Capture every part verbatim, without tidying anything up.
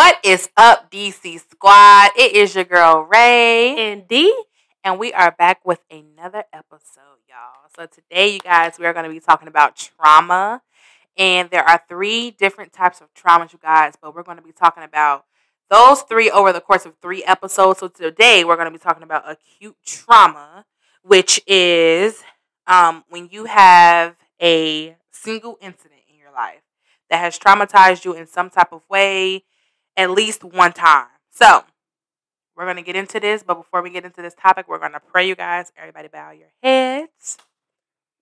What is up, D C Squad? It is your girl, Ray. And D. And we are back with another episode, y'all. So today, you guys, we are going to be talking about trauma. And there are three different types of traumas, you guys. But we're going to be talking about those three over the course of three episodes. So today, we're going to be talking about acute trauma, which is um, when you have a single incident in your life that has traumatized you in some type of way at least one time. So we're going to get into this, but before we get into this topic, we're going to pray, you guys. Everybody bow your heads.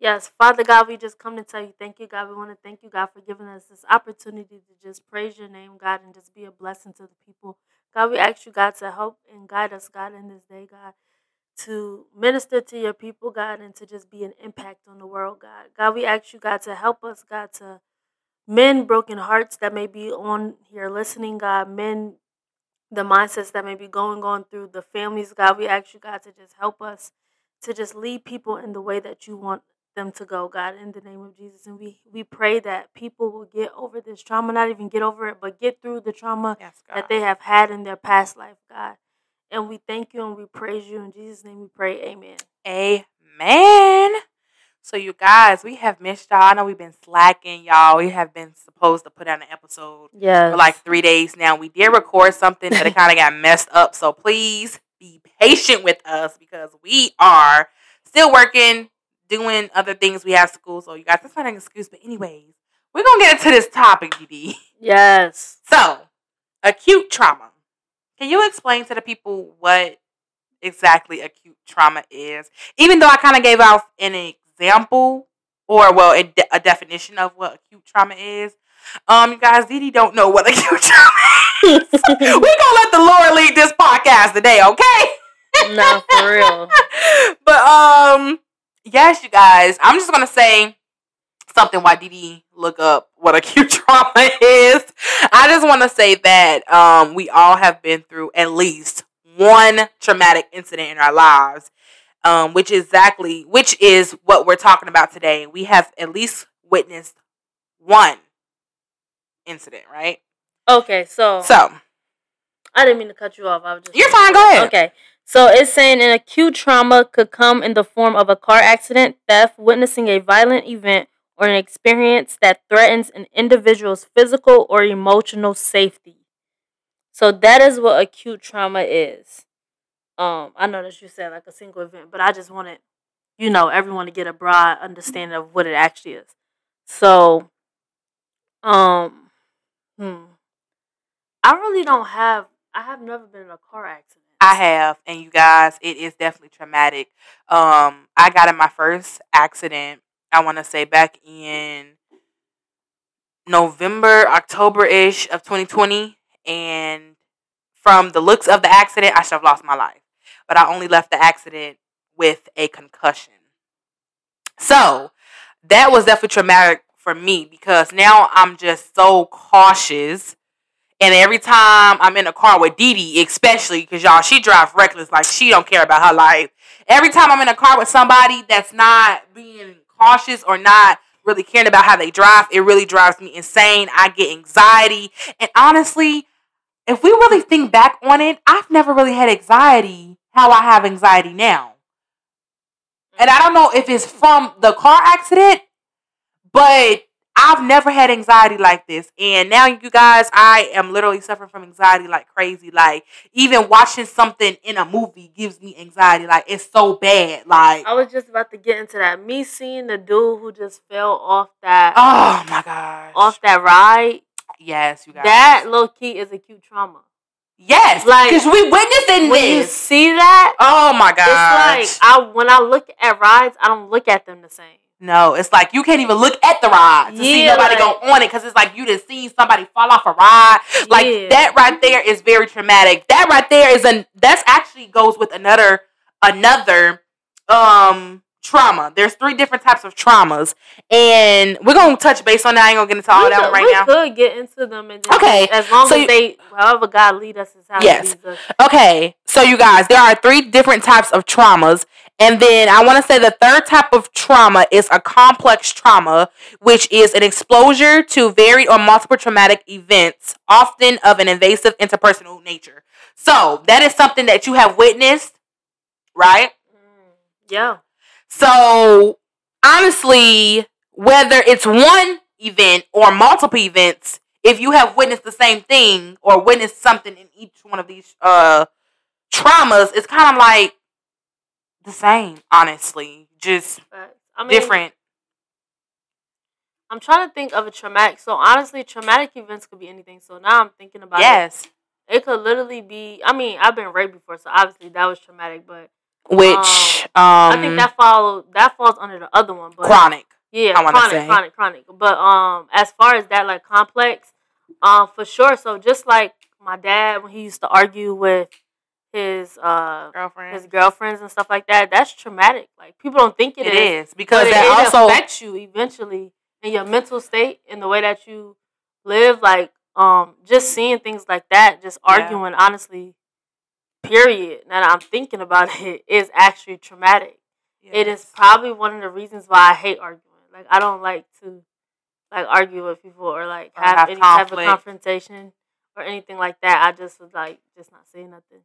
Yes, Father God, we just come to tell you thank you, God. We want to thank you, God, for giving us this opportunity to just praise your name, God, and just be a blessing to the people. God, we ask you, God, to help and guide us, God, in this day, God, to minister to your people, God, and to just be an impact on the world, God. God, we ask you, God, to help us, God, to men, broken hearts that may be on here listening, God. Men, the mindsets that may be going on through the families, God. We ask you, God, to just help us to just lead people in the way that you want them to go, God, in the name of Jesus. And we, we pray that people will get over this trauma, not even get over it, but get through the trauma yes, that they have had in their past life, God. And we thank you and we praise you. In Jesus' name we pray, amen. Amen. So, you guys, we have missed y'all. I know we've been slacking, y'all. We have been supposed to put out an episode yes. for like three days now. We did record something, but it kind of got messed up. So, please be patient with us because we are still working, doing other things. We have school. So, you guys, that's not an excuse. But anyways, we're going to get into this topic, D D. Yes. So, acute trauma. Can you explain to the people what exactly acute trauma is? Even though I kind of gave out an example. Example, or well, a, de- a definition of what acute trauma is. Um, you guys, D D don't know what acute trauma is. We're gonna let the Lord lead this podcast today, okay? No, for real. But um, yes, you guys, I'm just gonna say something while D D look up what acute trauma is. I just want to say that um, we all have been through at least one traumatic incident in our lives. Um, which is exactly, which is what we're talking about today. We have at least witnessed one incident, right? Okay, so so I didn't mean to cut you off. I was just you're fine. Go ahead. Okay, so it's saying an acute trauma could come in the form of a car accident, theft, witnessing a violent event, or an experience that threatens an individual's physical or emotional safety. So that is what acute trauma is. Um, I know that you said like a single event, but I just wanted, you know, everyone to get a broad understanding of what it actually is. So, um, hmm. I really don't have, I have never been in a car accident. I have, and you guys, it is definitely traumatic. Um, I got in my first accident, I want to say back in November, October-ish of twenty twenty, and from the looks of the accident, I should have lost my life. But I only left the accident with a concussion. So that was definitely traumatic for me because now I'm just so cautious. And every time I'm in a car with D D, especially because, y'all, she drives reckless. Like, she don't care about her life. Every time I'm in a car with somebody that's not being cautious or not really caring about how they drive, it really drives me insane. I get anxiety. And honestly, if we really think back on it, I've never really had anxiety how I have anxiety now. And I don't know if it's from the car accident, but I've never had anxiety like this. And now, you guys, I am literally suffering from anxiety like crazy. Like, even watching something in a movie gives me anxiety. Like, it's so bad. Like, I was just about to get into that. Me seeing the dude who just fell off that. Oh, my gosh. Off that ride. Yes, you guys. That low key is acute trauma. Yes, like because we witnessing when this. You see that? Oh my god! It's like I when I look at rides, I don't look at them the same. No, it's like you can't even look at the ride to yeah, see nobody like, go on it because it's like you just seen somebody fall off a ride. Like yeah. that right there is very traumatic. That right there is an that's actually goes with another another um. trauma. There's three different types of traumas, and we're gonna touch base on that. I ain't gonna get into all we that could, one right we now. We could get into them, and then okay, as long so as they, however God lead us is how yes. He leads us. Okay, so you guys, there are three different types of traumas, and then I want to say the third type of trauma is a complex trauma, which is an exposure to varied or multiple traumatic events, often of an invasive interpersonal nature. So that is something that you have witnessed, right? Mm, yeah. So, honestly, whether it's one event or multiple events, if you have witnessed the same thing or witnessed something in each one of these uh, traumas, it's kind of like the same, honestly. Just I mean, different. I'm trying to think of a traumatic. So, honestly, traumatic events could be anything. So, now I'm thinking about yes. it. Yes. It could literally be, I mean, I've been raped before, so obviously that was traumatic, but Which um, um, I think that follow that falls under the other one, but chronic. Yeah, I chronic, say. chronic, chronic. But um, as far as that, like complex, um, uh, for sure. So just like my dad when he used to argue with his uh Girlfriend. his girlfriends and stuff like that, that's traumatic. Like people don't think it, it is, is because that it, it also affects you eventually in your mental state and the way that you live. Like um, just seeing things like that, just arguing, yeah. honestly. Period. Now that I'm thinking about it, is actually traumatic. Yes. It is probably one of the reasons why I hate arguing. Like I don't like to like argue with people or like or have, have any conflict. type of confrontation or anything like that. I just was like just not saying nothing.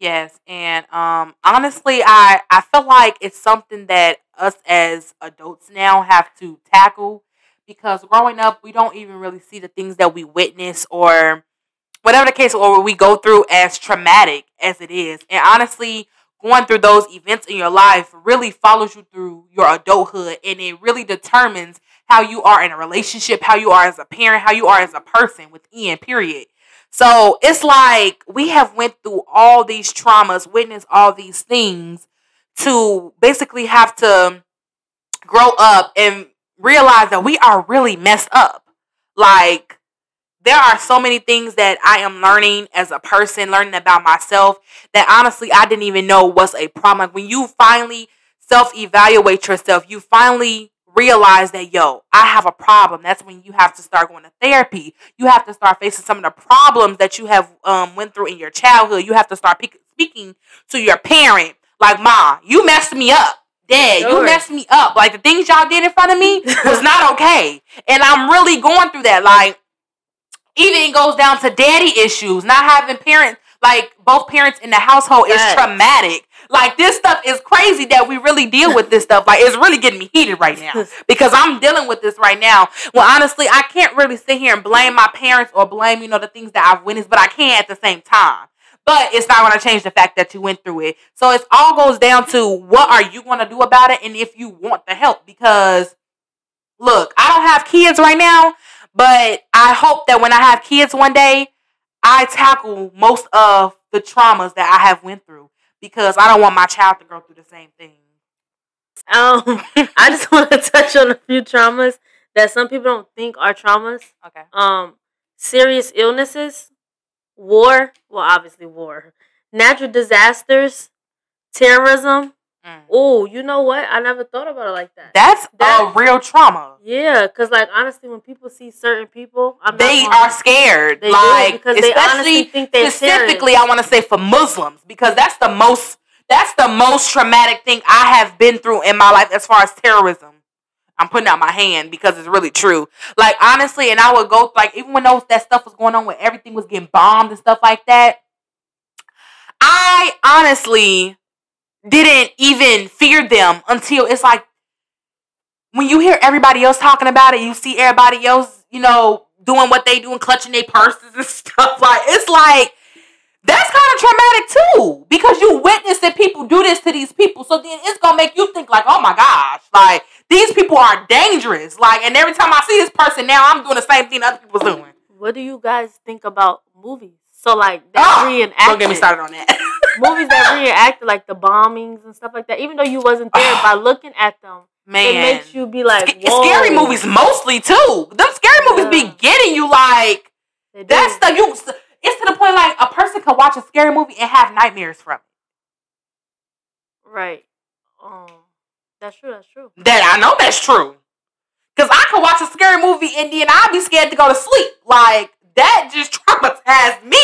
Yes, and um, honestly, I I feel like it's something that us as adults now have to tackle because growing up, we don't even really see the things that we witness or. Whatever the case or we go through as traumatic as it is. And honestly, going through those events in your life really follows you through your adulthood. And it really determines how you are in a relationship, how you are as a parent, how you are as a person within, period. So it's like we have went through all these traumas, witnessed all these things to basically have to grow up and realize that we are really messed up. Like, there are so many things that I am learning as a person, learning about myself, that honestly I didn't even know was a problem. Like when you finally self-evaluate yourself, you finally realize that, yo, I have a problem. That's when you have to start going to therapy. You have to start facing some of the problems that you have um, went through in your childhood. You have to start pe- speaking to your parent. Like, Ma, you messed me up. Dad, sure. you messed me up. Like, the things y'all did in front of me was not okay. And I'm really going through that. Like, even it goes down to daddy issues. Not having parents, like both parents in the household yes. is traumatic. Like this stuff is crazy that we really deal with this stuff. Like it's really getting me heated right now because I'm dealing with this right now. Well, honestly, I can't really sit here and blame my parents or blame, you know, the things that I've witnessed, but I can at the same time. But it's not going to change the fact that you went through it. So it all goes down to what are you going to do about it and if you want the help because, look, I don't have kids right now. But I hope that when I have kids one day, I tackle most of the traumas that I have went through because I don't want my child to go through the same thing. Um, I just want to touch on a few traumas that some people don't think are traumas. Okay. Um, serious illnesses, war, well, obviously war, natural disasters, terrorism. Mm. Oh, you know what? I never thought about it like that. That's that, a real trauma. Yeah, because, like, honestly, when people see certain people, I'm they not are scared. They like, do because especially, they honestly think they're specifically, serious. I want to say for Muslims, because that's the most that's the most traumatic thing I have been through in my life as far as terrorism. I'm putting out my hand because it's really true. Like, honestly, and I would go, like, even when those, that stuff was going on when everything was getting bombed and stuff like that, I honestly didn't even fear them until it's like when you hear everybody else talking about it, you see everybody else, you know, doing what they do and clutching their purses and stuff. Like, it's like, that's kind of traumatic too because you witness that people do this to these people. So then it's going to make you think like, oh my gosh, like these people are dangerous. Like, and every time I see this person now, I'm doing the same thing other people's doing. What do you guys think about movies? So like that oh, reenactment. Don't get me started on that. Movies that reenacted like the bombings and stuff like that, even though you wasn't there, by looking at them, man, it makes you be like, whoa. Scary movies mostly too. Them scary movies yeah. be getting you like that's the you. It's to the point like a person could watch a scary movie and have nightmares from it. Right. Um, That's true, that's true. That I know that's true. Because I could watch a scary movie, Indy, and I'd be scared to go to sleep. Like, that just traumatized me.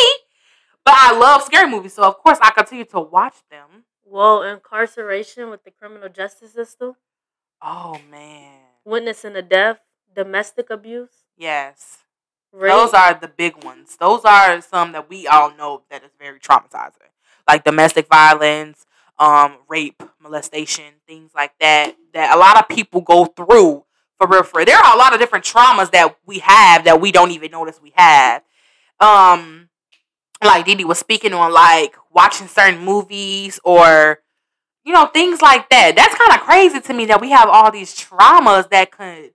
But I love scary movies, so of course I continue to watch them. Well, incarceration with the criminal justice system. Oh, man. Witnessing the death, domestic abuse. Yes. Rape. Those are the big ones. Those are some that we all know that is very traumatizing. Like domestic violence, um, rape, molestation, things like that. That a lot of people go through. For real, for real. There are a lot of different traumas that we have that we don't even notice we have. Um, like D D was speaking on, like watching certain movies or, you know, things like that. That's kind of crazy to me that we have all these traumas that could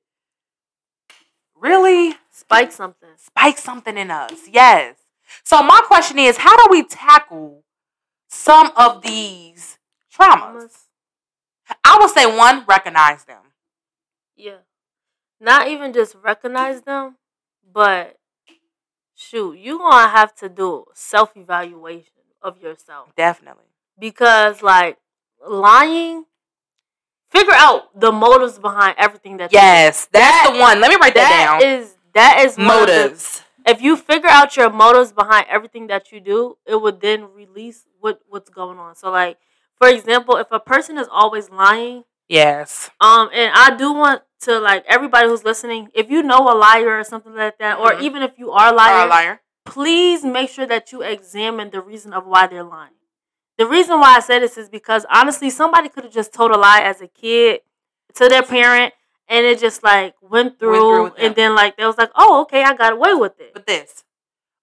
really spike something, spike something in us. Yes. So my question is, how do we tackle some of these traumas? I would say one, recognize them. Yeah. Not even just recognize them, but shoot, you're going to have to do self-evaluation of yourself. Definitely. Because, like, lying, figure out the motives behind everything that yes, you do. Yes, that's that, the one. Let me write that, that down. Is, that is motives. The, if you figure out your motives behind everything that you do, it would then release what, what's going on. So, like, for example, if a person is always lying, yes. Um, and I do want to, like, everybody who's listening, if you know a liar or something like that, or mm-hmm. even if you are a liar, are a liar, please make sure that you examine the reason of why they're lying. The reason why I say this is because, honestly, somebody could have just told a lie as a kid to their parent, and it just, like, went through, went through and then, like, they was like, oh, okay, I got away with it. But this,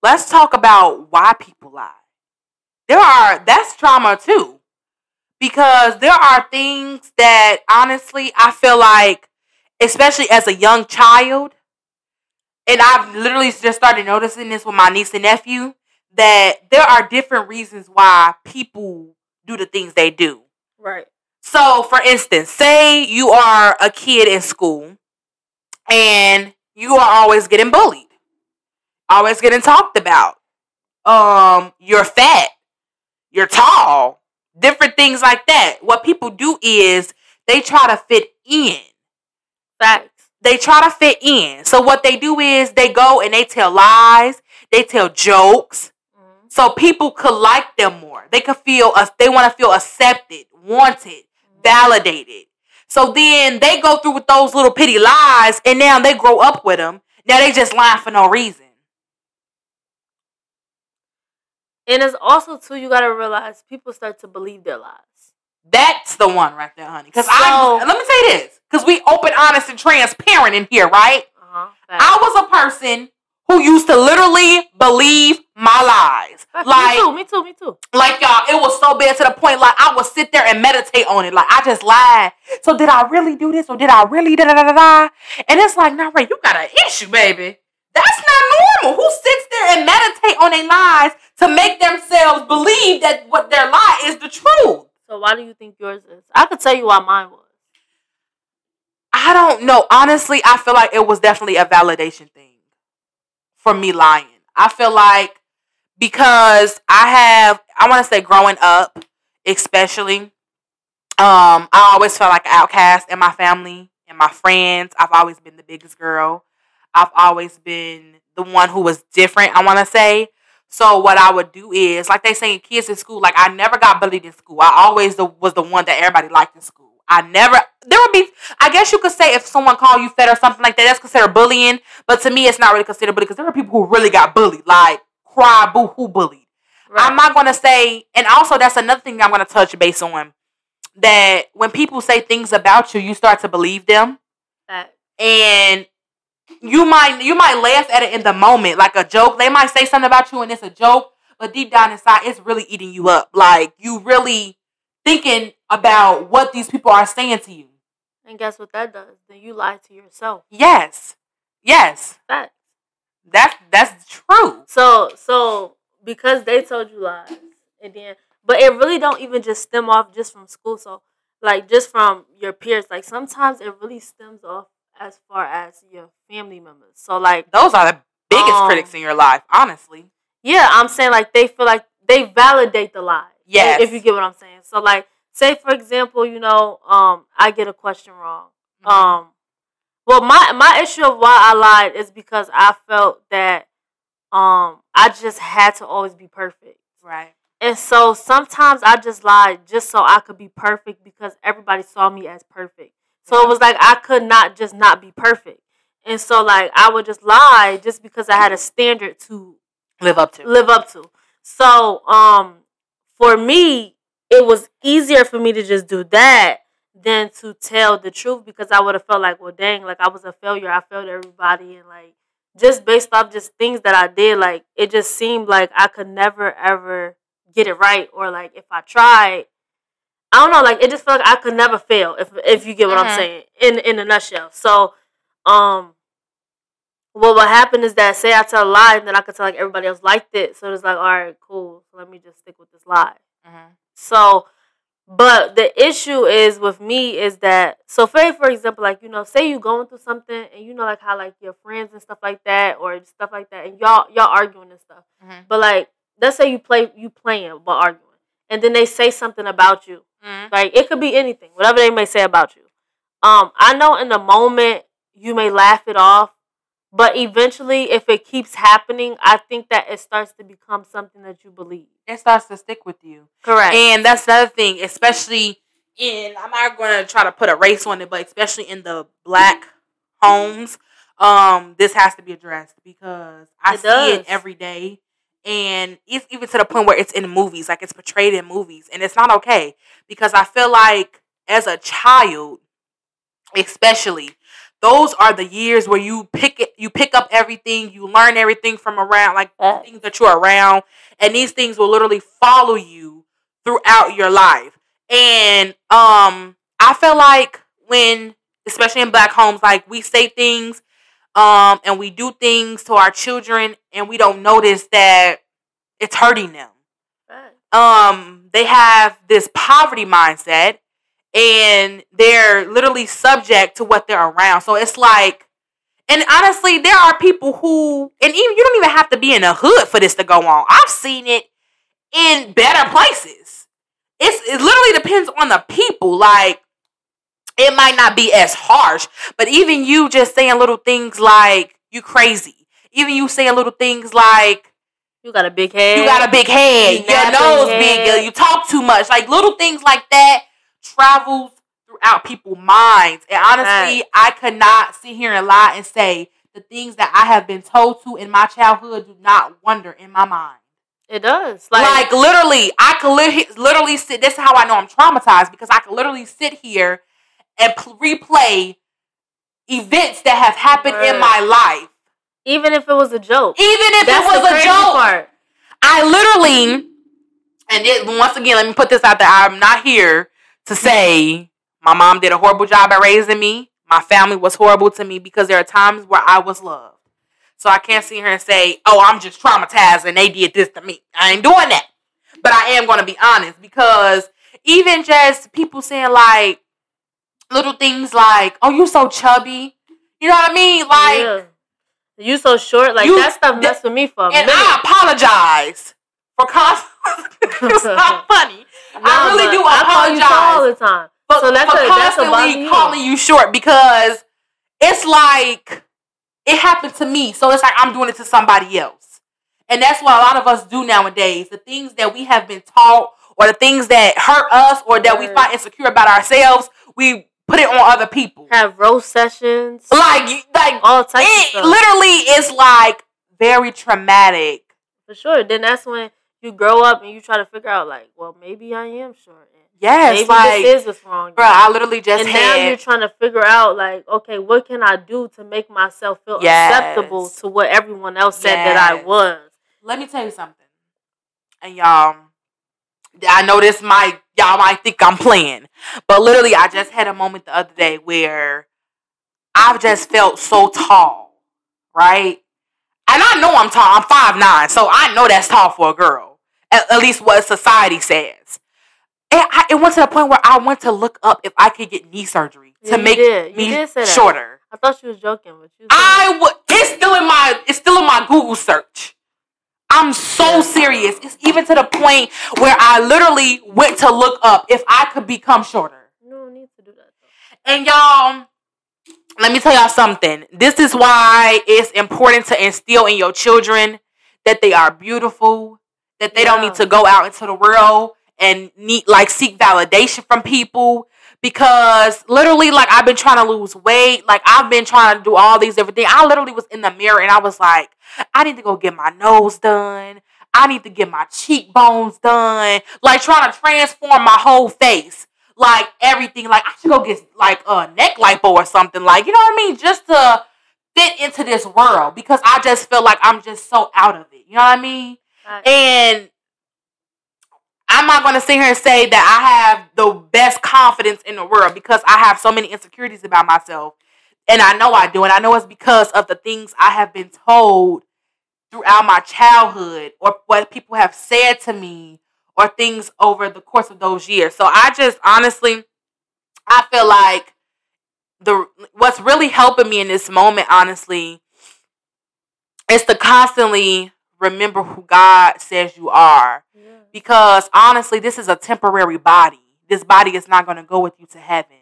let's talk about why people lie. There are, that's trauma, too. Because there are things that, honestly, I feel like, especially as a young child, and I've literally just started noticing this with my niece and nephew, that there are different reasons why people do the things they do. Right. So, for instance, say you are a kid in school, and you are always getting bullied, always getting talked about. Um, you're fat. You're tall. Different things like that. What people do is they try to fit in. Facts. They try to fit in. So what they do is they go and they tell lies. They tell jokes. Mm-hmm. So people could like them more. They could feel, uh, they want to feel accepted, wanted, mm-hmm. validated. So then they go through with those little petty lies and now they grow up with them. Now they just lying for no reason. And it's also, too, you got to realize people start to believe their lies. That's the one right there, honey. Because so, I, let me say this. Because we open, honest, and transparent in here, right? Uh-huh, I was a person who used to literally believe my lies. Fact, like, me too, me too, me too. Like, y'all, it was so bad to the point, like, I would sit there and meditate on it. Like, I just lied. So, did I really do this? Or did I really da-da-da-da-da? And it's like, nah, Ray, you got an issue, baby. That's not normal. Who sits there and meditate on their lies to make themselves believe that what their lie is the truth? So why do you think yours is? I could tell you why mine was. I don't know. Honestly, I feel like it was definitely a validation thing for me lying. I feel like because I have, I want to say growing up, especially, um, I always felt like an outcast in my family and my friends. I've always been the biggest girl. I've always been the one who was different, I want to say. So what I would do is, like they say in kids in school, like I never got bullied in school. I always the, was the one that everybody liked in school. I never, there would be, I guess you could say if someone called you fat or something like that, that's considered bullying. But to me, it's not really considered bullying because there are people who really got bullied, like cry, boo-hoo bullied. Right. I'm not going to say, and also that's another thing I'm going to touch base on, that when people say things about you, you start to believe them. Right. And You might you might laugh at it in the moment, like a joke. They might say something about you and it's a joke, but deep down inside, it's really eating you up. Like, you really thinking about what these people are saying to you. And guess what that does? Then you lie to yourself. Yes. Yes. That. That, that's true. So, so because they told you lies, and then, but it really don't even just stem off just from school. So, like, just from your peers. Like, sometimes it really stems off as far as your family members. So, like, those are the biggest um, critics in your life, honestly. Yeah, I'm saying, like, they feel like they validate the lie. Yes. If you get what I'm saying. So, like, say, for example, you know, um, I get a question wrong. Mm-hmm. Um, well, my, my issue of why I lied is because I felt that um, I just had to always be perfect. Right. And so sometimes I just lied just so I could be perfect because everybody saw me as perfect. So it was like I could not just not be perfect. And so, like, I would just lie just because I had a standard to live up to. Live up to. So um, for me, it was easier for me to just do that than to tell the truth, because I would have felt like, well, dang, like, I was a failure. I failed everybody. And, like, just based off just things that I did, like, it just seemed like I could never, ever get it right. Or, like, if I tried, I don't know, like, it just felt like I could never fail, if if you get what mm-hmm. I'm saying, in in a nutshell. So, um, well, what happened is that, say I tell a lie, and then I could tell, like, everybody else liked it. So it's like, all right, cool, let me just stick with this lie. Mm-hmm. So, but the issue is with me is that, so for, for example, like, you know, say you going through something, and you know, like, how, like, your friends and stuff like that, or stuff like that, and y'all y'all arguing and stuff. Mm-hmm. But, like, let's say you play you playing but arguing, and then they say something about you. Mm-hmm. Like, it could be anything, whatever they may say about you. Um, I know in the moment you may laugh it off, but eventually, if it keeps happening, I think that it starts to become something that you believe. It starts to stick with you. Correct. And that's the other thing, especially in, I'm not going to try to put a race on it, but especially in the black homes, um, this has to be addressed, because I it see does. it every day. And it's even to the point where it's in movies, like it's portrayed in movies. And it's not okay, because I feel like as a child, especially, those are the years where you pick it, you pick up everything, you learn everything from around, like things that you're around. And these things will literally follow you throughout your life. And um, I feel like when, especially in black homes, like we say things, Um, and we do things to our children, and we don't notice that it's hurting them. Right. Um, they have this poverty mindset, and they're literally subject to what they're around. So it's like, and honestly, there are people who, and even you don't even have to be in a hood for this to go on. I've seen it in better places. It's it literally depends on the people, like. It might not be as harsh, but even you just saying little things like, you crazy. Even you saying little things like, you got a big head. You got a big head. Your nose big. You talk too much. Like, little things like that travels throughout people's minds. And honestly, right. I could not sit here and lie and say the things that I have been told to in my childhood do not wander in my mind. It does. Like, like literally, I could li- literally sit. This is how I know I'm traumatized, because I could literally sit here and p- replay events that have happened right. in my life. Even if it was a joke. Even if That's it was a joke. Part. I literally, and it, once again, let me put this out there. I'm not here to say my mom did a horrible job at raising me. My family was horrible to me, because there are times where I was loved. So I can't sit here and say, oh, I'm just traumatized and they did this to me. I ain't doing that. But I am going to be honest, because even just people saying like, little things like, oh, you so chubby. You know what I mean? Like, yeah. You so short. Like, you, that stuff messed with me for a minute. And I apologize for constantly. It's not funny. No, I really do I apologize. I call you all the time. But, so that's for a, constantly that's calling you short, because it's like, it happened to me. So it's like, I'm doing it to somebody else. And that's what a lot of us do nowadays. The things that we have been taught, or the things that hurt us, or that right. we find insecure about ourselves, we put it on other people. Have roast sessions. Like, like all types it of stuff. Literally is like very traumatic. For sure. Then that's when you grow up and you try to figure out like, well, maybe I am short. Yes. Maybe like, this is what's wrong. Bro, I literally just and had. And now you're trying to figure out like, okay, what can I do to make myself feel yes. acceptable to what everyone else said yes. that I was? Let me tell you something. And y'all, I know this might, y'all might think I'm playing, but literally I just had a moment the other day where I've just felt so tall, right? And I know I'm tall. I'm five nine, so I know that's tall for a girl, at, at least what society says. And I, it went to the point where I went to look up if I could get knee surgery to yeah, make did. me shorter. I thought she was joking, but you I w- it's still in my it's still in my Google search. I'm so serious. It's even to the point where I literally went to look up if I could become shorter. No need to do that. And y'all, let me tell y'all something. This is why it's important to instill in your children that they are beautiful, that they yeah. don't need to go out into the world and need like seek validation from people. Because literally, like, I've been trying to lose weight. Like, I've been trying to do all these different things. I literally was in the mirror and I was like, I need to go get my nose done. I need to get my cheekbones done. Like, trying to transform my whole face. Like, everything. Like, I should go get, like, a neck lipo or something. Like, you know what I mean? Just to fit into this world. Because I just feel like I'm just so out of it. You know what I mean? Right. And I'm not going to sit here and say that I have the best confidence in the world because I have so many insecurities about myself. And I know I do. And I know it's because of the things I have been told throughout my childhood or what people have said to me or things over the course of those years. So I just honestly, I feel like the what's really helping me in this moment, honestly, is to constantly remember who God says you are. Yeah. Because honestly, this is a temporary body. This body is not going to go with you to heaven.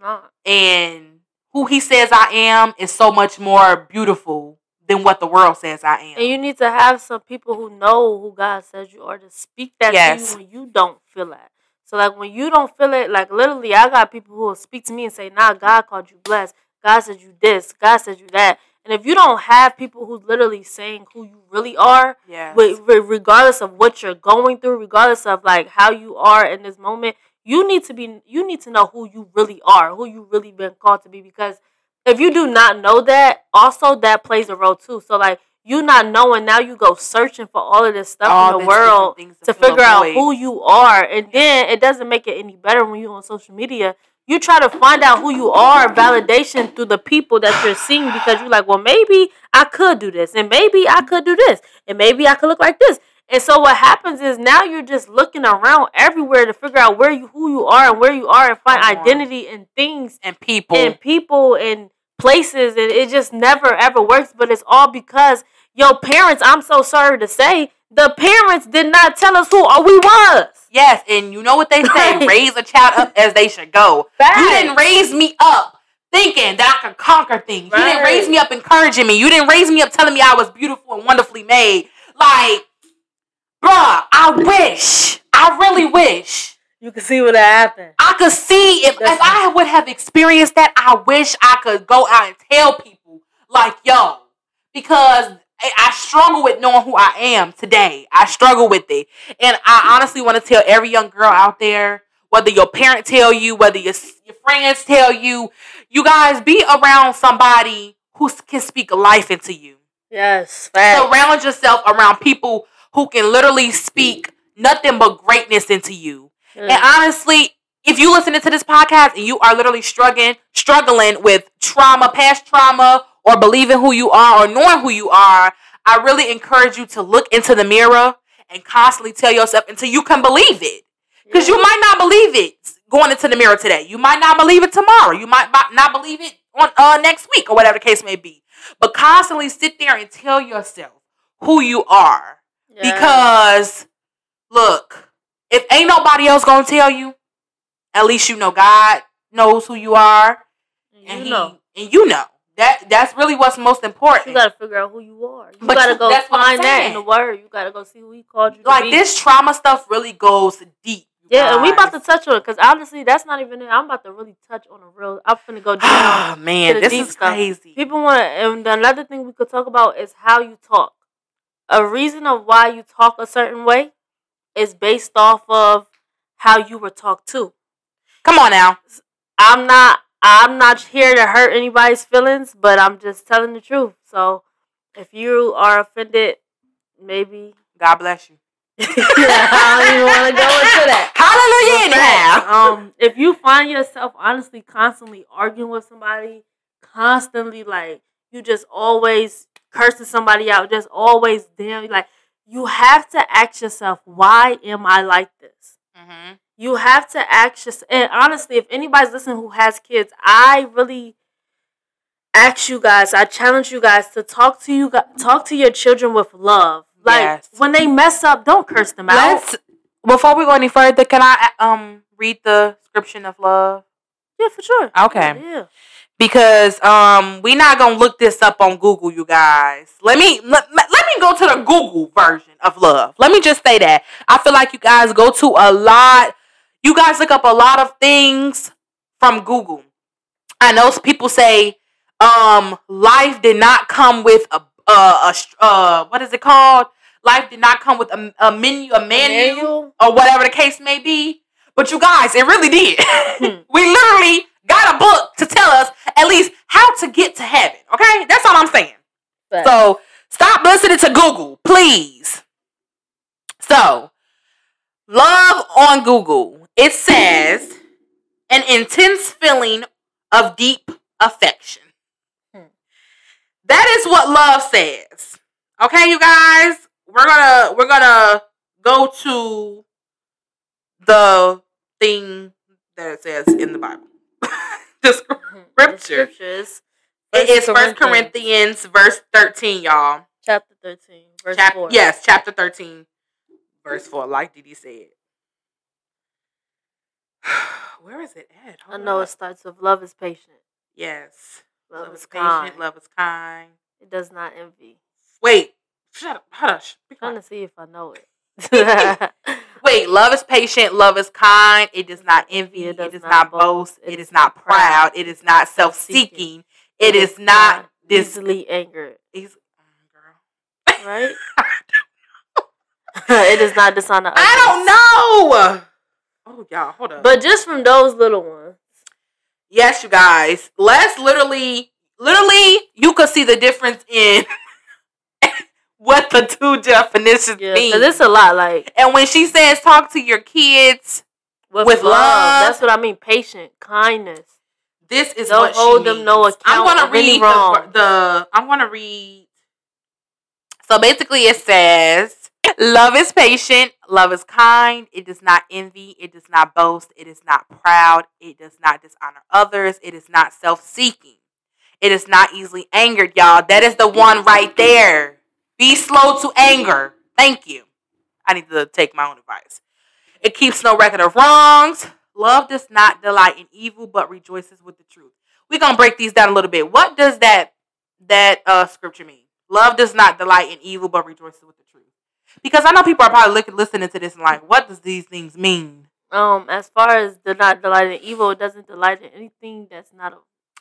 Huh. And who he says I am is so much more beautiful than what the world says I am. And you need to have some people who know who God says you are to speak that yes. to you when you don't feel that. So like when you don't feel it, like literally I got people who will speak to me and say, nah, God called you blessed. God said you this. God said you that. And if you don't have people who's literally saying who you really are, yes. with, regardless of what you're going through, regardless of like how you are in this moment, you need to be, you need to know who you really are, who you really been called to be. Because if you do not know that, also that plays a role too. So like you not knowing, now you go searching for all of this stuff all in the world to figure out who you are, and then it doesn't make it any better when you're on social media. You try to find out who you are, validation through the people that you're seeing because you're like, well, maybe I could do this, and maybe I could do this, and maybe I could look like this. And so what happens is now you're just looking around everywhere to figure out where you, who you are and where you are and find mm-hmm. identity in things and people and people and places. And it just never, ever works. But it's all because your parents, I'm so sorry to say, the parents did not tell us who we was. Yes, and you know what they say, raise a child up as they should go. Right. You didn't raise me up thinking that I could conquer things. Right. You didn't raise me up encouraging me. You didn't raise me up telling me I was beautiful and wonderfully made. Like, bruh, I wish, I really wish. You could see what happened. I could see, if, if I would have experienced that, I wish I could go out and tell people, like, yo, because I struggle with knowing who I am today. I struggle with it. And I honestly want to tell every young girl out there, whether your parents tell you, whether your, your friends tell you, you guys be around somebody who can speak life into you. Yes. Facts. Surround yourself around people who can literally speak nothing but greatness into you. Mm. And honestly, if you listening to this podcast and you are literally struggling, struggling with trauma, past trauma, or believing who you are or knowing who you are, I really encourage you to look into the mirror and constantly tell yourself until you can believe it. Because yeah. you might not believe it going into the mirror today. You might not believe it tomorrow. You might not believe it on uh, next week or whatever the case may be. But constantly sit there and tell yourself who you are. Yeah. Because, look, if ain't nobody else going to tell you, at least you know God knows who you are. You and, he, know. and you know. That That's really what's most important. You got to figure out who you are. You got to go find that in the Word. You got to go see who he called you to like, be. This trauma stuff really goes deep. Yeah, guys. And we about to touch on it because, honestly, that's not even it. I'm about to really touch on a real... I'm finna go down. Oh, man, this is stuff. Crazy. People want to... And another thing we could talk about is how you talk. A reason of why you talk a certain way is based off of how you were talked to. Come on now. I'm not... I'm not here to hurt anybody's feelings, but I'm just telling the truth. So, if you are offended, maybe... God bless you. Yeah, I don't even want to go into that. Hallelujah now. Um, if you find yourself, honestly, constantly arguing with somebody, constantly, like, you just always cursing somebody out, just always, damn, like, you have to ask yourself, why am I like this? Mm-hmm. You have to ask yourself, and honestly, if anybody's listening who has kids, I really ask you guys, I challenge you guys to talk to you, talk to your children with love. Like, yes. When they mess up, don't curse them out. Let's, before we go any further, can I um read the description of love? Yeah, for sure. Okay. Yeah. Because um, we're not going to look this up on Google, you guys. Let me let, let me go to the Google version of love. Let me just say that. I feel like you guys go to a lot. You guys look up a lot of things from Google. I know people say um, life did not come with a, a, a, a, what is it called? Life did not come with a, a menu, a menu, menu, or whatever the case may be. But you guys, it really did. Hmm. We literally got a book to tell us at least how to get to heaven. Okay? That's all I'm saying. But. So, stop listening to Google, please. So, love on Google. It says, an intense feeling of deep affection. Hmm. That is what love says. Okay, you guys? We're gonna, we're gonna go to the thing that it says in the Bible. The scripture. The it is First Corinthians. Corinthians verse thirteen, y'all. Chapter thirteen, verse Chap- four. Yes, chapter thirteen, verse four. Like D D said. Where is it at? Hold I know on. It starts with love is patient. Yes. Love, love is, is patient. Kind. Love is kind. It does not envy. Wait. Shut up. Hush. I'm trying to see if I know it. Wait, love is patient, love is kind, it does not envy, it, it does not, not boast, it is not proud, it is not self-seeking, it is not easily angered. Easily angered. Right? It does not dishonor others. I don't know! Oh, y'all, hold up. But just from those little ones. Yes, you guys. Let's literally, literally, you could see the difference in... what the two definitions yeah, mean. It's a lot. Like, and when she says talk to your kids with, with love, love, that's what I mean. Patient, kindness. This is Don't what she hold means. Them no account. I'm gonna of read any wrong. The, the. I'm gonna read. So basically, it says love is patient, love is kind. It does not envy. It does not boast. It is not proud. It does not dishonor others. It is not self-seeking. It is not easily angered, y'all. That is the one right there. Be slow to anger. Thank you. I need to take my own advice. It keeps no record of wrongs. Love does not delight in evil, but rejoices with the truth. We're going to break these down a little bit. What does that that uh, scripture mean? Love does not delight in evil, but rejoices with the truth. Because I know people are probably looking, listening to this and like, what does these things mean? Um, As far as the not delight in evil, it doesn't delight in anything that's not of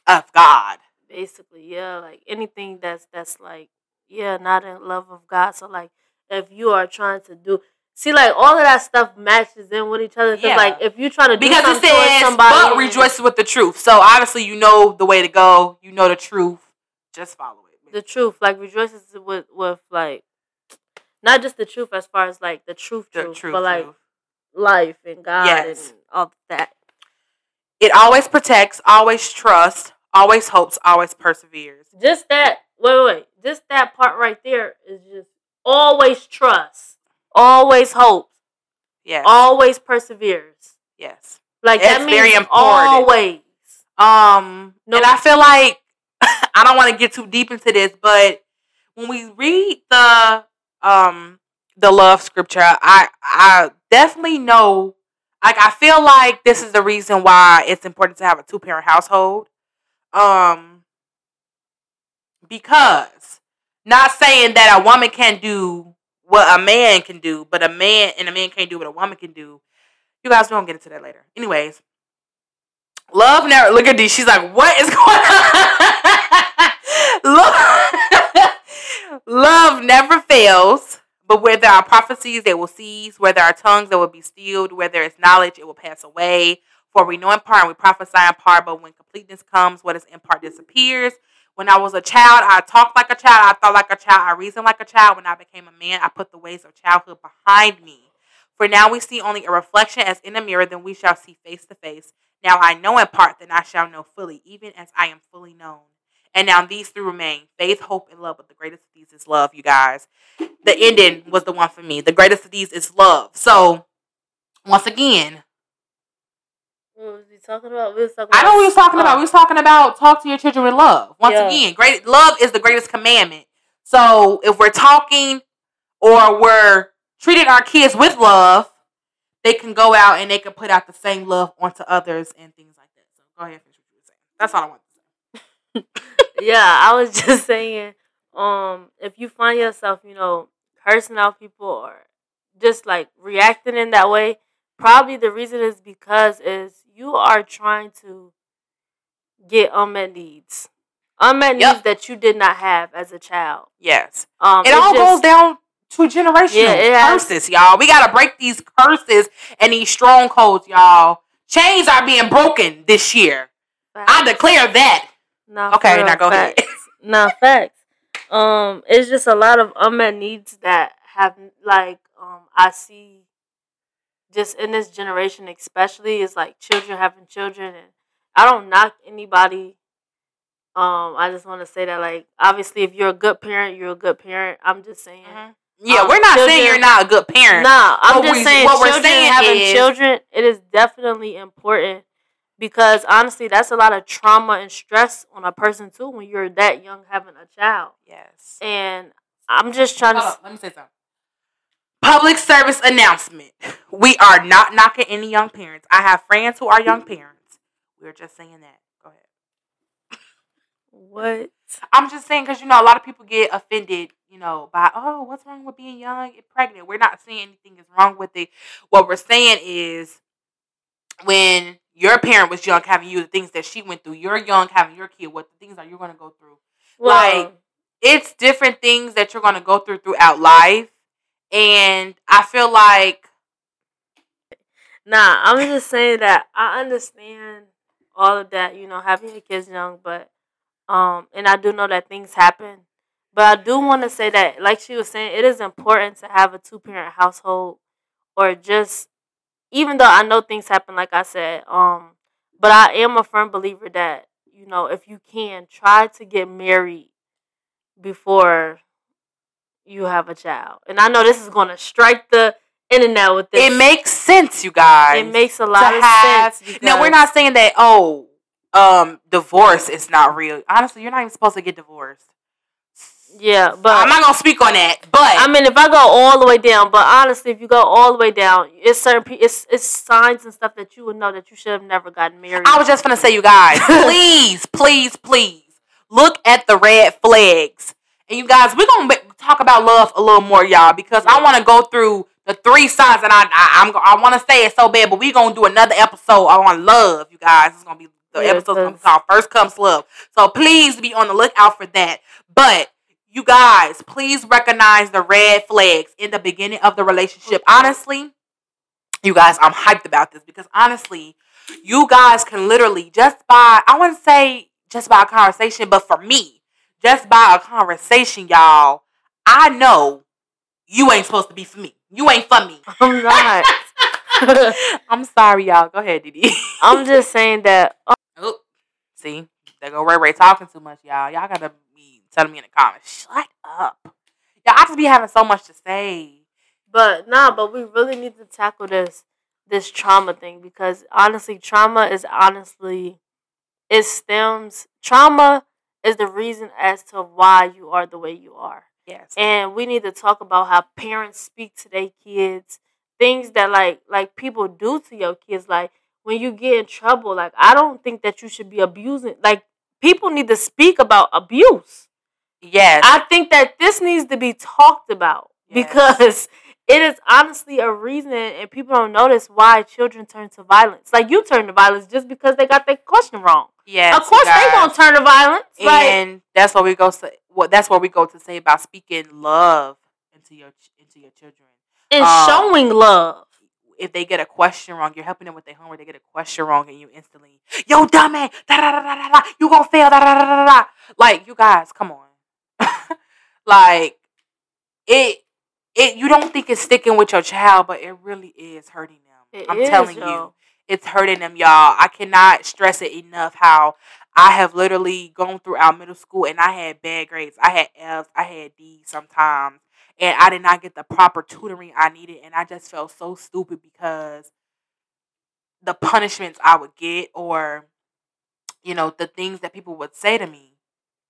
of God. Basically, yeah. Like anything that's that's like, yeah, not in love of God. So, like, if you are trying to do... See, like, all of that stuff matches in with each other. Because, yeah. like, if you're trying to do because something it says, somebody... But rejoices with the truth. So, obviously, you know the way to go. You know the truth. Just follow it. The truth. Like, rejoices with, with like... Not just the truth as far as, like, the truth the truth, truth. But, like, truth. Life and God yes. and all that. It always protects, always trusts, always hopes, always perseveres. Just that... Wait, wait, wait. Just that part right there is just always trust, always hope, yeah, always perseveres. Yes, like it's that means very important. Always. Um, no, and I feel like I don't want to get too deep into this, but when we read the um the love scripture, I I definitely know. Like I feel like this is the reason why it's important to have a two parent household. Um. Because, not saying that a woman can do what a man can do, but a man and a man can't do what a woman can do. You guys don't get into that later. Anyways, love never, look at D, she's like, what is going on? Love, love never fails, but where there are prophecies, they will cease. Where there are tongues, they will be stilled. Where there is knowledge, it will pass away. For we know in part, and we prophesy in part, but when completeness comes, what is in part disappears. When I was a child, I talked like a child. I thought like a child. I reasoned like a child. When I became a man, I put the ways of childhood behind me. For now we see only a reflection as in a mirror, then we shall see face to face. Now I know in part, then I shall know fully, even as I am fully known. And now these three remain, faith, hope, and love. But the greatest of these is love, you guys. The ending was the one for me. The greatest of these is love. So, once again... What was we talking about? We was talking about I know what we was talking about. We was talking about talk to your children with love. Once yeah. again, great love is the greatest commandment. So if we're talking or were treated our kids with love, they can go out and they can put out the same love onto others and things like that. So go ahead and finish what you were saying. That's all I want to say. Yeah, I was just saying, um, if you find yourself, you know, cursing out people or just like reacting in that way, probably the reason is because is you are trying to get unmet needs. Unmet yep. needs that you did not have as a child. Yes. Um, it all just goes down to generational yeah, curses, y'all. We got to break these curses and these strongholds, y'all. Chains are being broken this year. Facts. I declare that. No, okay, now go facts. ahead. No, facts. Um, it's just a lot of unmet needs that have, like, um, I see just in this generation especially, is like children having children. And I don't knock anybody. Um, I just want to say that, like, obviously, if you're a good parent, you're a good parent. I'm just saying. Mm-hmm. Yeah, um, we're not children, saying you're not a good parent. Nah, I'm what just we, saying what children we're saying having is, children, it is definitely important because, honestly, that's a lot of trauma and stress on a person, too, when you're that young having a child. Yes. And I'm just trying Hold to... Up, let me say something. Public service announcement. We are not knocking any young parents. I have friends who are young parents. We're just saying that. What? I'm just saying because, you know, a lot of people get offended, you know, by, oh, what's wrong with being young and pregnant? We're not saying anything is wrong with it. What we're saying is when your parent was young having you, the things that she went through, you're young having your kid, what the things are you going to go through? Wow. Like, it's different things that you're going to go through throughout life. And I feel like... Nah, I'm just saying that I understand all of that, you know, having your kids young, but Um, and I do know that things happen. But I do want to say that, like she was saying, it is important to have a two-parent household or just, even though I know things happen, like I said, um, but I am a firm believer that, you know, if you can, try to get married before you have a child. And I know this is going to strike the internet with this. It makes sense, you guys. It makes a lot of have, sense. No, we're not saying that, oh, Um, divorce is not real. Honestly, you're not even supposed to get divorced. Yeah, but I'm not gonna speak on that. But I mean, if I go all the way down, but honestly, if you go all the way down, it's certain, it's it's signs and stuff that you would know that you should have never gotten married. I was just gonna say, you guys, please, please, please look at the red flags. And you guys, we're gonna talk about love a little more, y'all, because yeah. I want to go through the three signs, and I I, I'm, I want to say it so bad, but we're gonna do another episode on love, you guys. It's gonna be. So yeah, episode's gonna be called First Comes Love. So please be on the lookout for that. But you guys, please recognize the red flags in the beginning of the relationship. Honestly, you guys, I'm hyped about this because honestly, you guys can literally just by, I wouldn't say just by a conversation, but for me, just by a conversation, y'all, I know you ain't supposed to be for me. You ain't for me. I'm not. I'm sorry, y'all. Go ahead, D D. I'm just saying that. Oh. Oh, see, they go Ray Ray talking too much, y'all. Y'all gotta be telling me in the comments, shut up. Y'all, I just be having so much to say. But nah, but we really need to tackle this this trauma thing because honestly, trauma is honestly it stems. Trauma is the reason as to why you are the way you are. Yes. And we need to talk about how parents speak to their kids, things that like like people do to your kids, like. When you get in trouble, like, I don't think that you should be abusing. Like, people need to speak about abuse. Yes. I think that this needs to be talked about. Yes. Because it is honestly a reason, and people don't notice why children turn to violence. Like, you turn to violence just because they got their question wrong. Yeah. Of course, they won't turn to violence. And like, that's what we go to, well, that's what we go to say about speaking love into your into your children. And um, showing love. If they get a question wrong, you're helping them with their homework, they get a question wrong, and you instantly, yo, dummy, da-da-da-da-da-da, you gonna fail, da-da-da-da-da. Like, you guys, come on. Like, it, it, you don't think it's sticking with your child, but it really is hurting them. It I'm is, telling yo. you. It's hurting them, y'all. I cannot stress it enough how I have literally gone throughout middle school, and I had bad grades. I had F's, I had D's sometimes. And I did not get the proper tutoring I needed. And I just felt so stupid because the punishments I would get or, you know, the things that people would say to me,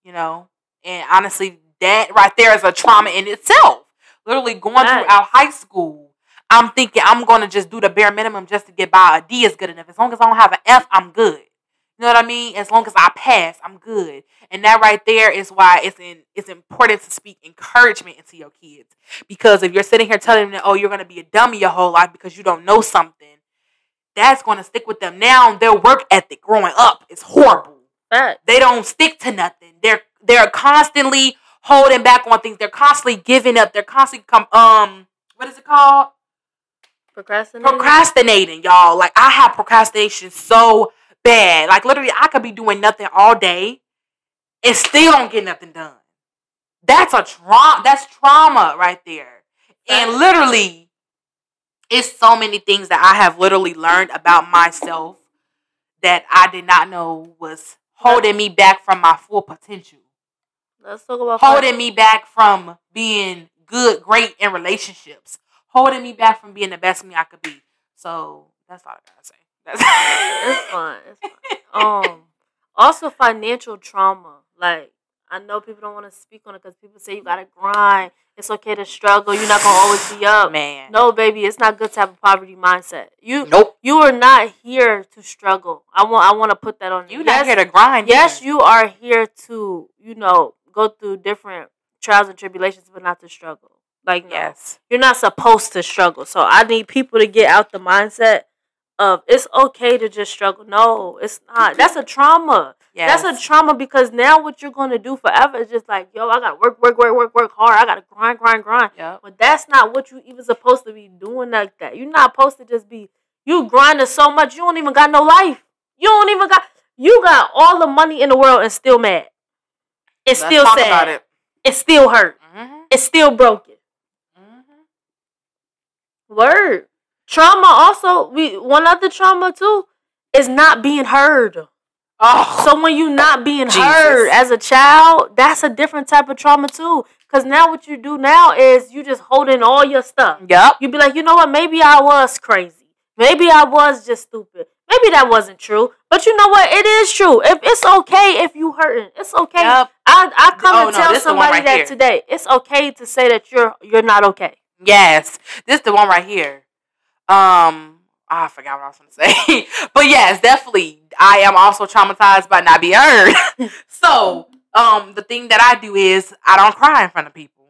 you know. And honestly, that right there is a trauma in itself. literally going nice. throughout high school, I'm thinking I'm going to just do the bare minimum just to get by. A D is good enough. As long as I don't have an F, I'm good. You know what I mean? As long as I pass, I'm good. And that right there is why it's in, it's important to speak encouragement into your kids. Because if you're sitting here telling them that, oh, you're going to be a dummy your whole life because you don't know something, that's going to stick with them. Now their work ethic growing up is horrible. Right. They don't stick to nothing. They're they're constantly holding back on things. They're constantly giving up. They're constantly com- um what is it called? Procrastinating. Procrastinating, y'all. Like, I have procrastination so bad. Like, literally, I could be doing nothing all day and still don't get nothing done. That's a trauma. That's trauma right there. And literally, it's so many things that I have literally learned about myself that I did not know was holding me back from my full potential. Let's talk about holding that. me back from being good, great in relationships. Holding me back from being the best me I could be. So that's all I gotta say. That's it's fun. It's fun. Um, also financial trauma. Like, I know people don't want to speak on it because people say you gotta grind. It's okay to struggle. You're not gonna always be up, man. No, baby, it's not good to have a poverty mindset. You, nope. You are not here to struggle. I want. I want to put that on you. You're yes, not here to grind. Yes, either. You are here to, you know, go through different trials and tribulations, but not to struggle. Like, no, yes, you're not supposed to struggle. So I need people to get out the mindset of it's okay to just struggle. No, it's not. That's a trauma. Yes. That's a trauma because now what you're going to do forever is just like, yo, I got to work, work, work, work, work hard. I got to grind, grind, grind. Yep. But that's not what you even supposed to be doing like that. You're not supposed to just be, you grinding so much, you don't even got no life. You don't even got, you got all the money in the world and still mad. It's Let's still sad. About it. It's still hurt. Mm-hmm. It's still broken. Mm-hmm. Word. Trauma also, we one other trauma too, is not being heard. Oh, so when you're not being Jesus. heard as a child, that's a different type of trauma too. Because now what you do now is you just holding all your stuff. Yep. You be like, you know what, maybe I was crazy. Maybe I was just stupid. Maybe that wasn't true. But you know what, it is true. If It's okay if you hurting. It's okay. Yep. I, I come oh, and no, tell somebody right that here. Today. It's okay to say that you're you're not okay. Yes. This is the one right here. Um, I forgot what I was going to say. But yes, definitely, I am also traumatized by not being heard. So, um, the thing that I do is I don't cry in front of people.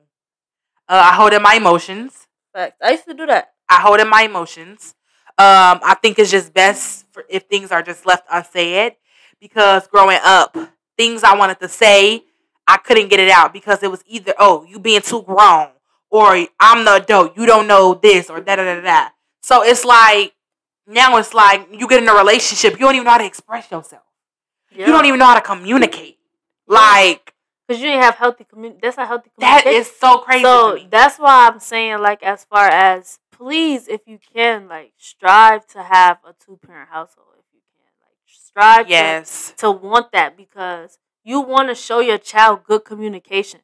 Uh, I hold in my emotions. Fact. I used to do that. I hold in my emotions. Um, I think it's just best for if things are just left unsaid. Because growing up, things I wanted to say, I couldn't get it out because it was either, oh, you being too grown, or I'm the adult, you don't know this, or da da da da. So it's like, now it's like you get in a relationship, you don't even know how to express yourself. Yeah. You don't even know how to communicate. Like, because you didn't have healthy community. That's not healthy communication. That is so crazy. So to me. That's why I'm saying, like, as far as, please, if you can, like, strive to have a two-parent household. If you can, like, strive yes. to, to want that, because you want to show your child good communication.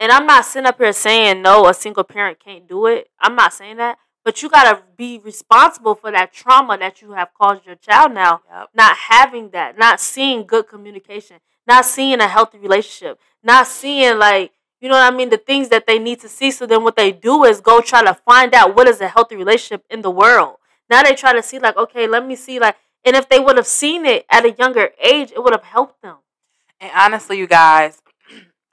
And I'm not sitting up here saying, no, a single parent can't do it. I'm not saying that. But you got to be responsible for that trauma that you have caused your child now. Yep. Not having that. Not seeing good communication. Not seeing a healthy relationship. Not seeing, like, you know what I mean, the things that they need to see. So then what they do is go try to find out what is a healthy relationship in the world. Now they try to see, like, okay, let me see, like, and if they would have seen it at a younger age, it would have helped them. And honestly, you guys,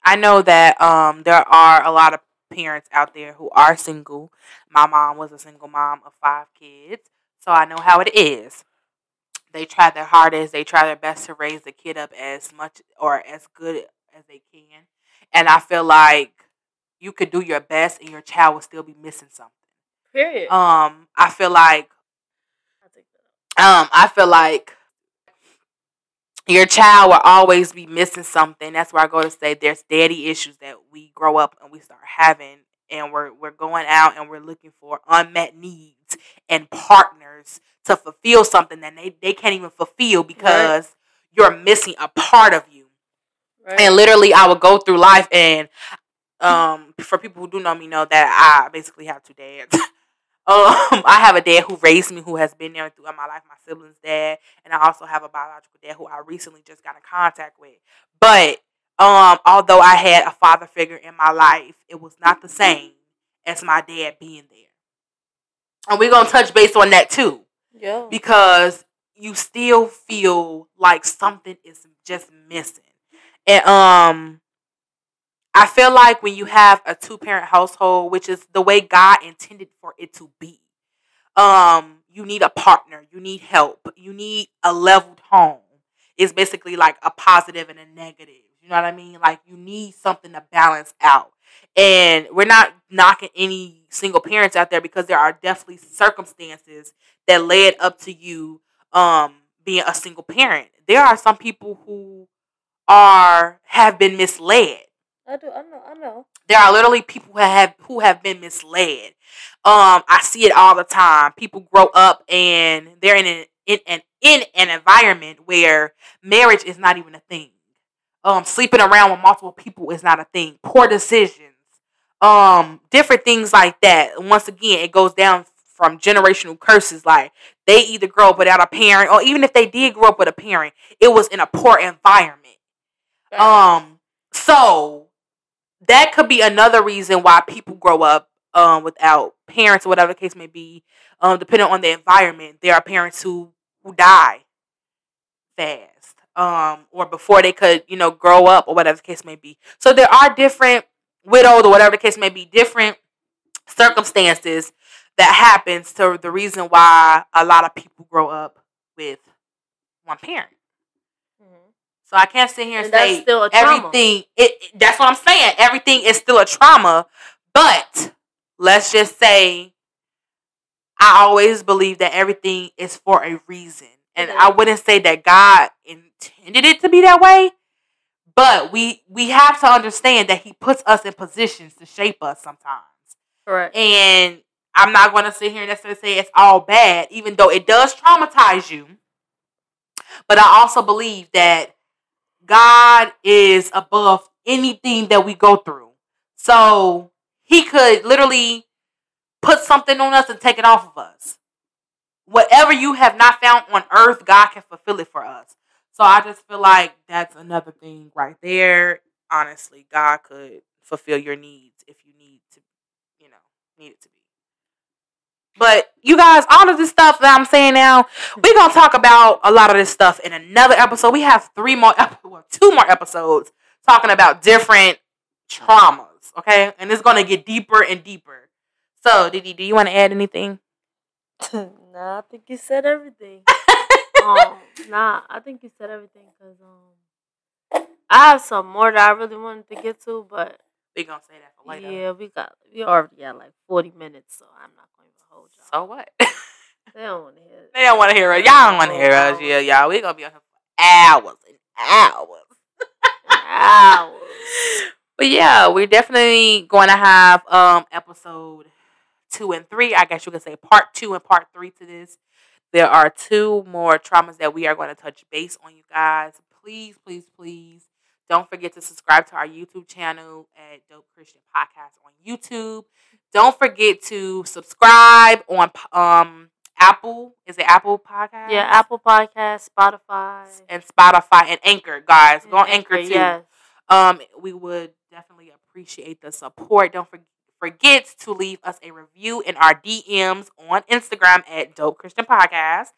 I know that um, there are a lot of parents out there who are single. My mom was a single mom of five kids, so I know how it is. They try their hardest, they try their best to raise the kid up as much or as good as they can. And I feel like you could do your best and your child will still be missing something. Period. Um, I feel like um, I feel like your child will always be missing something. That's where I go to say there's daddy issues that we grow up and we start having. And we're we're going out and we're looking for unmet needs and partners to fulfill something that they, they can't even fulfill because right. you're missing a part of you. Right. And literally, I would go through life. And um, for people who do know me, know that I basically have two dads. Um, I have a dad who raised me, who has been there throughout my life, my siblings' dad, and I also have a biological dad who I recently just got in contact with. But um, although I had a father figure in my life, it was not the same as my dad being there. And we're going to touch base on that too. Yeah. Because you still feel like something is just missing. And um, I feel like when you have a two-parent household, which is the way God intended for it to be, um, you need a partner. You need help. You need a leveled home. It's basically like a positive and a negative. You know what I mean? Like, you need something to balance out. And we're not knocking any single parents out there, because there are definitely circumstances that led up to you um, being a single parent. There are some people who are have been misled. I do. I know. I know. There are literally people who have who have been misled. Um, I see it all the time. People grow up and they're in an in an in an environment where marriage is not even a thing. Um, sleeping around with multiple people is not a thing. Poor decisions, um, different things like that. Once again, it goes down from generational curses. Like, they either grow up without a parent, or even if they did grow up with a parent, it was in a poor environment. Um, so that could be another reason why people grow up um without parents, or whatever the case may be. Um, depending on the environment, there are parents who who die fast. Um, or before they could, you know, grow up, or whatever the case may be. So there are different widowed, or whatever the case may be, different circumstances that happens to the reason why a lot of people grow up with one parent. Mm-hmm. So I can't sit here and, and say still a everything. It, it, that's what I'm saying. Everything is still a trauma, but let's just say I always believe that everything is for a reason. And I wouldn't say that God intended it to be that way, but we we have to understand that He puts us in positions to shape us sometimes. Correct. And I'm not going to sit here and necessarily say it's all bad, even though it does traumatize you. But I also believe that God is above anything that we go through. So He could literally put something on us and take it off of us. Whatever you have not found on earth, God can fulfill it for us. So I just feel like that's another thing right there. Honestly, God could fulfill your needs if you need to, you know, need it to be. But you guys, all of this stuff that I'm saying now, we're going to talk about a lot of this stuff in another episode. We have three more, well, two more episodes talking about different traumas, okay? And it's going to get deeper and deeper. So, D D, do you want to add anything? Nah, I think you said everything. um, nah, I think you said everything because um, I have some more that I really wanted to get to, but we gonna say that for later. Yeah, we got we already got like forty minutes, so I'm not going to hold y'all. So what? They don't want to hear us. They don't want to hear us. Y'all don't want to hear us. Yeah, y'all. We gonna be on here for hours and hours, and hours. But yeah, we're definitely going to have um episode two and three. I guess you could say part two and part three to this. There are two more traumas that we are going to touch base on, you guys. Please, please, please don't forget to subscribe to our YouTube channel at Dope Christian Podcast on YouTube. Don't forget to subscribe on um Apple. Is it Apple Podcast? Yeah, Apple Podcast, Spotify. And Spotify and Anchor, guys. And go on Anchor, Anchor too. Yes. Um, we would definitely appreciate the support. Don't forget Forget to leave us a review in our D Ms on Instagram at Dope Christian Podcast.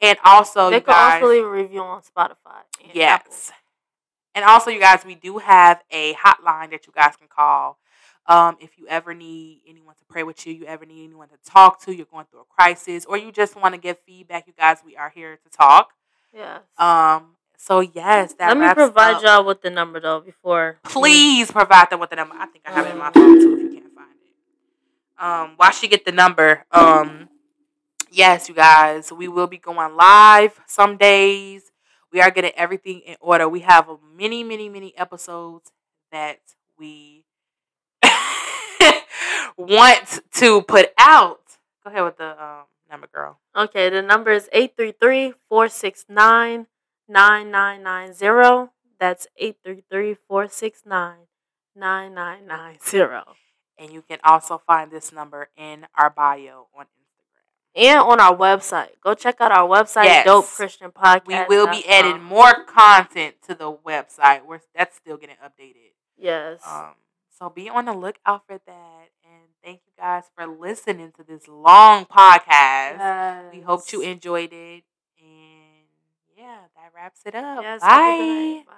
And also, they you guys... They can also leave a review on Spotify. And yes. Apple. And also, you guys, we do have a hotline that you guys can call. Um, if you ever need anyone to pray with you, you ever need anyone to talk to, you're going through a crisis, or you just want to give feedback, you guys, we are here to talk. Yeah. Um. So, yes. That Let me provide up. y'all with the number, though, before... Please we... provide them with the number. I think I have it in my phone, too, if you can. Um, while she get the number, um, yes, you guys, we will be going live some days. We are getting everything in order. We have many, many, many episodes that we want to put out. Go ahead with the um, number, girl. Okay, the number is eight three three, four six nine, nine nine nine zero. That's eight three three, four six nine, nine nine nine zero. And you can also find this number in our bio on Instagram. And on our website. Go check out our website, yes. Dope Christian Podcast. We will be adding more content to the website. We're, that's still getting updated. Yes. Um, so be on the lookout for that. And thank you guys for listening to this long podcast. Yes. We hope you enjoyed it. And yeah, that wraps it up. Yes, bye.